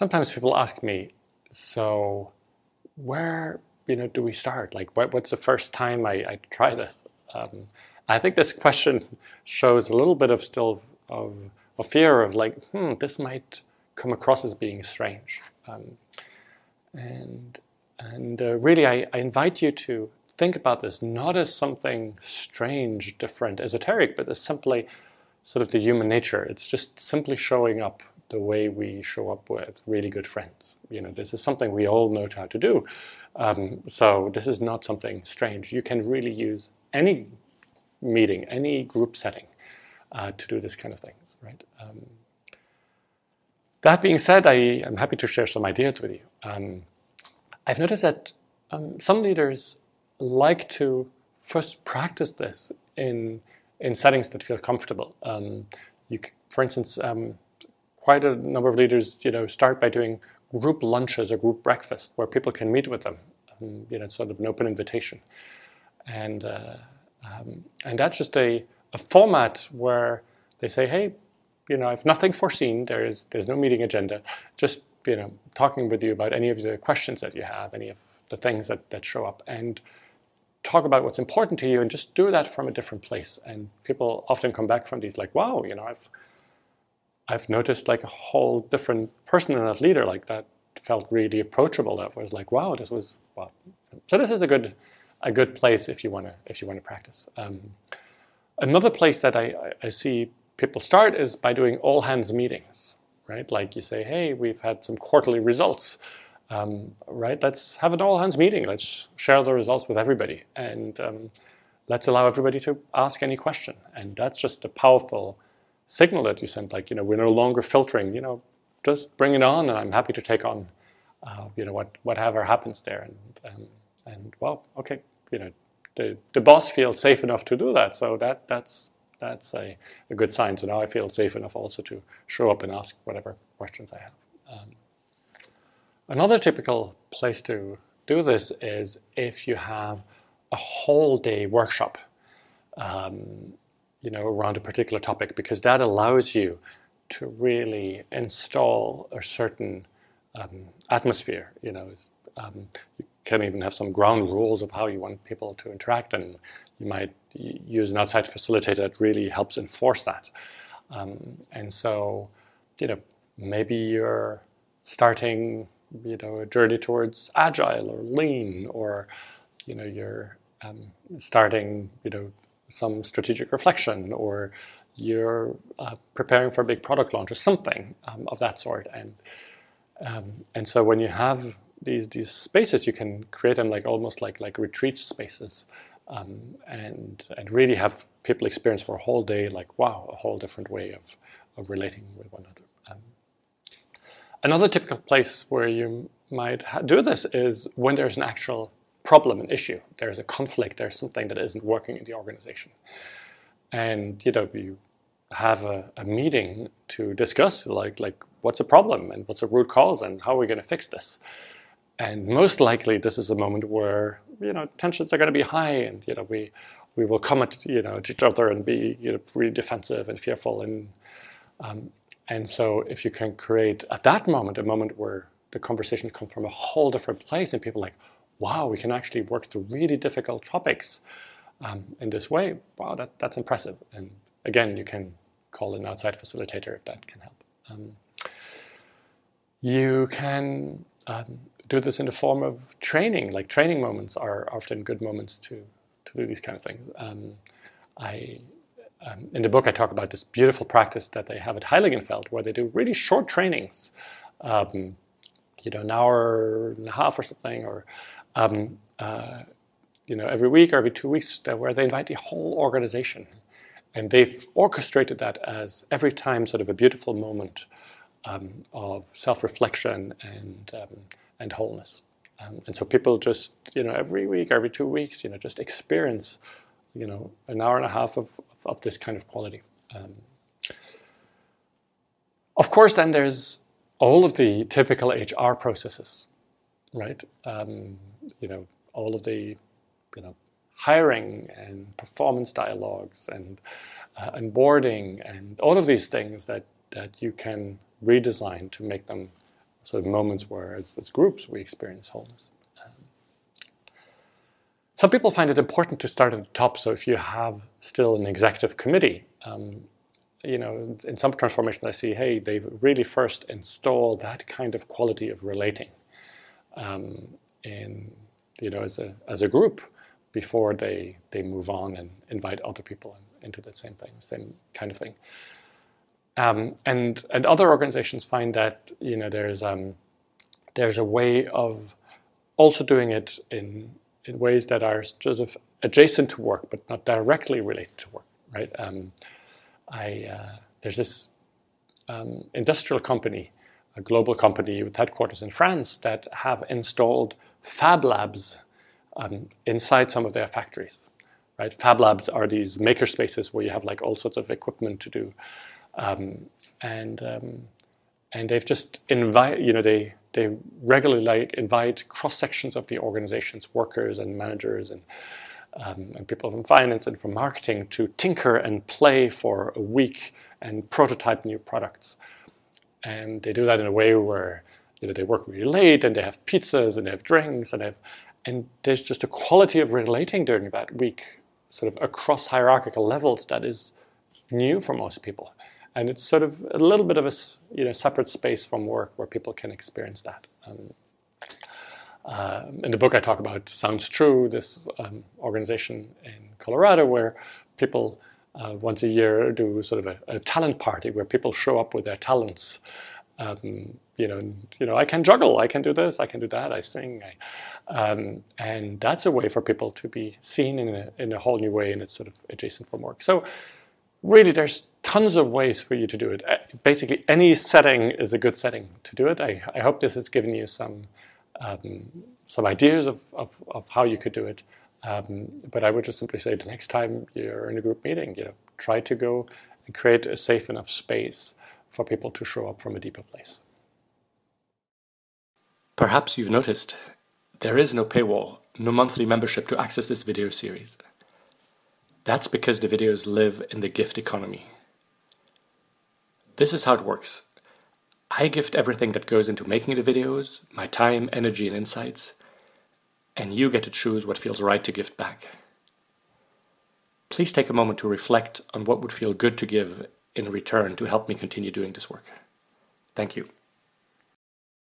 Sometimes people ask me, so where, do we start? Like, what's the first time I try this? I think this question shows a little bit of still of fear of like, this might come across as being strange. Really, I invite you to think about this not as something strange, different, esoteric, but as simply sort of the human nature. It's just simply showing up the way we show up with really good friends. This is something we all know how to do. So this is not something strange. You can really use any meeting, any group setting to do this kind of things, right? That being said, I'm happy to share some ideas with you. I've noticed that some leaders like to first practice this in settings that feel comfortable. For instance, quite a number of leaders, start by doing group lunches or group breakfast where people can meet with them. It's sort of an open invitation, and that's just a format where they say, hey, I've nothing foreseen. There's no meeting agenda. Just talking with you about any of the questions that you have, any of the things that show up, and talk about what's important to you, and just do that from a different place. And people often come back from these like, wow, I've noticed like a whole different person in that leader, like that felt really approachable. That was like, wow, this was, wow. So this is a good place if you wanna practice. Another place that I see people start is by doing all hands meetings, right? Like you say, hey, we've had some quarterly results, right? Let's have an all hands meeting. Let's share the results with everybody, and let's allow everybody to ask any question. And that's just a powerful signal that you sent, like, we're no longer filtering, just bring it on, and I'm happy to take on, whatever happens there. And well, okay, the boss feels safe enough to do that, so that's a good sign. So now I feel safe enough also to show up and ask whatever questions I have. Another typical place to do this is if you have a whole day workshop, around a particular topic, because that allows you to really install a certain atmosphere. You can even have some ground rules of how you want people to interact, and you might use an outside facilitator that really helps enforce that. Maybe you're starting, a journey towards agile or lean, or, you're starting, some strategic reflection, or you're preparing for a big product launch or something of that sort. And so when you have these spaces, you can create them like almost like retreat spaces, and really have people experience for a whole day like, wow, a whole different way of relating with one another. Another typical place where you might do this is when there's an actual problem, an issue. There's a conflict, there's something that isn't working in the organization. And, you have a meeting to discuss, like what's a problem and what's a root cause and how are we going to fix this? And most likely this is a moment where, tensions are going to be high, and, we will come at, each other and be, really defensive and fearful. And so if you can create at that moment, a moment where the conversation comes from a whole different place and people are like, wow, we can actually work through really difficult topics in this way. Wow, that's impressive. And again, you can call an outside facilitator if that can help. You can do this in the form of training. Like, training moments are often good moments to do these kind of things. In the book, I talk about this beautiful practice that they have at Heiligenfeld, where they do really short trainings, an hour and a half or something, or every week or every 2 weeks, where they invite the whole organization. And they've orchestrated that as every time sort of a beautiful moment of self-reflection and wholeness. And so people just, every week, every 2 weeks, just experience, an hour and a half of this kind of quality. Of course, then there's all of the typical HR processes, right? All of the, hiring and performance dialogues and onboarding and all of these things that you can redesign to make them sort of moments where, as groups, we experience wholeness. Some people find it important to start at the top, so if you have still an executive committee, you know, in some transformations I see, hey, they've really first installed that kind of quality of relating in, you know, as a group before they move on and invite other people into that same kind of thing. And other organizations find that, you know, there's a way of also doing it in ways that are sort of adjacent to work but not directly related to work, right? There's this industrial company, a global company with headquarters in France, that have installed fab labs inside some of their factories, right? Fab labs are these maker spaces where you have like all sorts of equipment to do, and they've just invite, you know, they regularly like invite cross sections of the organization's workers and managers and people from finance and from marketing to tinker and play for a week and prototype new products. And they do that in a way where, you know, they work really late and they have pizzas and they have drinks and there's just a quality of relating during that week, sort of across hierarchical levels, that is new for most people. And it's sort of a little bit of a, you know, separate space from work where people can experience that. In the book I talk about Sounds True, this organization in Colorado where people once a year do sort of a talent party where people show up with their talents. You know, I can juggle, I can do this, I can do that, I sing. And that's a way for people to be seen in a whole new way, and it's sort of adjacent from work. So really there's tons of ways for you to do it. Basically any setting is a good setting to do it. I hope this has given you some ideas of how you could do it, but I would just simply say the next time you're in a group meeting, you know, try to go and create a safe enough space for people to show up from a deeper place. Perhaps you've noticed there is no paywall, no monthly membership to access this video series. That's because the videos live in the gift economy. This is how it works. I gift everything that goes into making the videos, my time, energy, and insights, and you get to choose what feels right to gift back. Please take a moment to reflect on what would feel good to give in return to help me continue doing this work. Thank you.